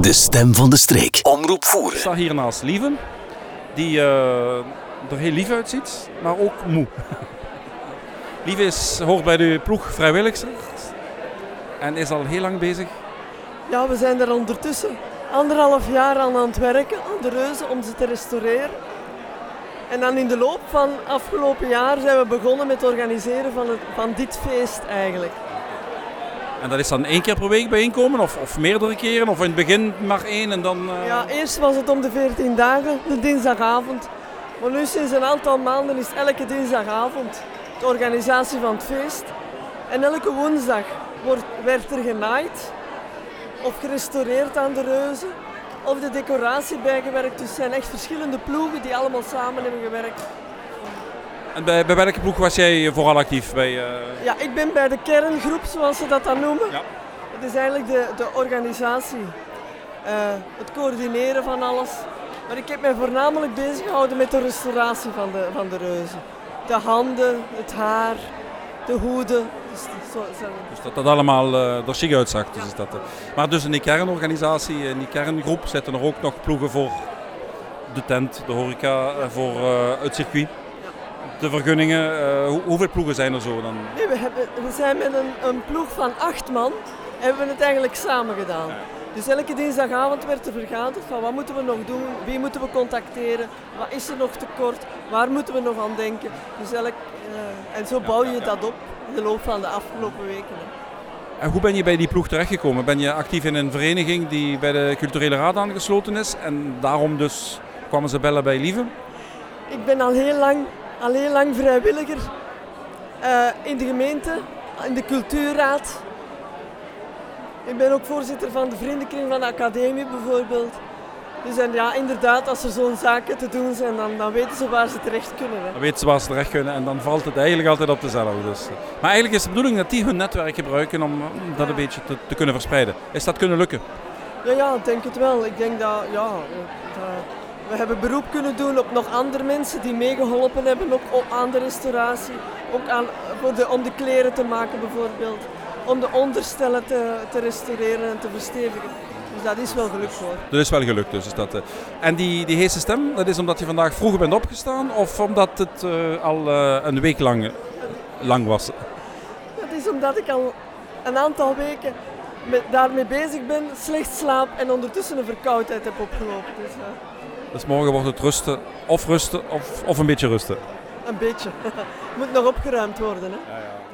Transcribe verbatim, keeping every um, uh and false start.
De stem van de streek. Omroep Voeren. Ik sta hier naast Lieve, die uh, er heel lief uitziet, maar ook moe. Lieve is, hoort bij de ploeg vrijwilligers en is al heel lang bezig. Ja, we zijn er ondertussen anderhalf jaar aan aan het werken, aan de reuzen, om ze te restaureren. En dan in de loop van afgelopen jaar zijn we begonnen met het organiseren van, het, van dit feest eigenlijk. En dat is dan één keer per week bijeenkomen of, of meerdere keren? Of in het begin maar één en dan... Uh... Ja, eerst was het om de veertien dagen, de dinsdagavond. Maar nu sinds een aantal maanden is elke dinsdagavond de organisatie van het feest. En elke woensdag wordt, werd er genaaid of gerestaureerd aan de reuzen. Of de decoratie bijgewerkt. Dus het zijn echt verschillende ploegen die allemaal samen hebben gewerkt. En bij, bij welke ploeg was jij vooral actief? Bij, uh... Ja, ik ben bij de kerngroep, zoals ze dat dan noemen. Ja. Het is eigenlijk de, de organisatie, uh, het coördineren van alles. Maar ik heb mij voornamelijk bezig gehouden met de restauratie van de, van de reuzen. De handen, het haar, de hoeden. Dus, zo, zo. dus dat dat allemaal uh, er chic uitzakt. Dus ja. Is dat, uh. Maar dus in die kernorganisatie, in die kerngroep, zitten er ook nog ploegen voor de tent, de horeca, voor uh, het circuit. De vergunningen, uh, hoe, hoeveel ploegen zijn er zo dan? Nee, we, hebben, we zijn met een, een ploeg van acht man, hebben we het eigenlijk samen gedaan. Ja. Dus elke dinsdagavond werd er vergaderd van wat moeten we nog doen, wie moeten we contacteren, wat is er nog tekort, waar moeten we nog aan denken. Dus elk, uh, en zo bouw je ja, ja, ja. dat op in de loop van de afgelopen weken. Hè. En hoe ben je bij die ploeg terechtgekomen? Ben je actief in een vereniging die bij de culturele raad aangesloten is en daarom dus kwamen ze bellen bij Lieve? Ik ben al heel lang... Al heel lang vrijwilliger uh, in de gemeente, in de cultuurraad. Ik ben ook voorzitter van de vriendenkring van de academie bijvoorbeeld. Dus en ja, inderdaad, als er zo'n zaken te doen zijn, dan, dan weten ze waar ze terecht kunnen. Hè. Dan weten ze waar ze terecht kunnen en dan valt het eigenlijk altijd op dezelfde. Dus. Maar eigenlijk is de bedoeling dat die hun netwerk gebruiken om dat een beetje te, te kunnen verspreiden. Is dat kunnen lukken? Ja, ja, ik denk het wel. Ik denk dat... ja. Dat, We hebben beroep kunnen doen op nog andere mensen die meegeholpen hebben, ook aan de restauratie, ook aan, de, om de kleren te maken bijvoorbeeld, om de onderstellen te, te restaureren en te verstevigen. Dus dat is wel gelukt hoor. Dat is wel gelukt dus. Is dat, uh, en die, die heese stem, dat is omdat je vandaag vroeg bent opgestaan of omdat het uh, al uh, een week lang, uh, lang was? Dat is omdat ik al een aantal weken met, daarmee bezig ben, slecht slaap en ondertussen een verkoudheid heb opgelopen. Dus, uh, Dus morgen wordt het rusten, of rusten, of, of een beetje rusten. Een beetje. Moet nog opgeruimd worden, hè? Ja, ja.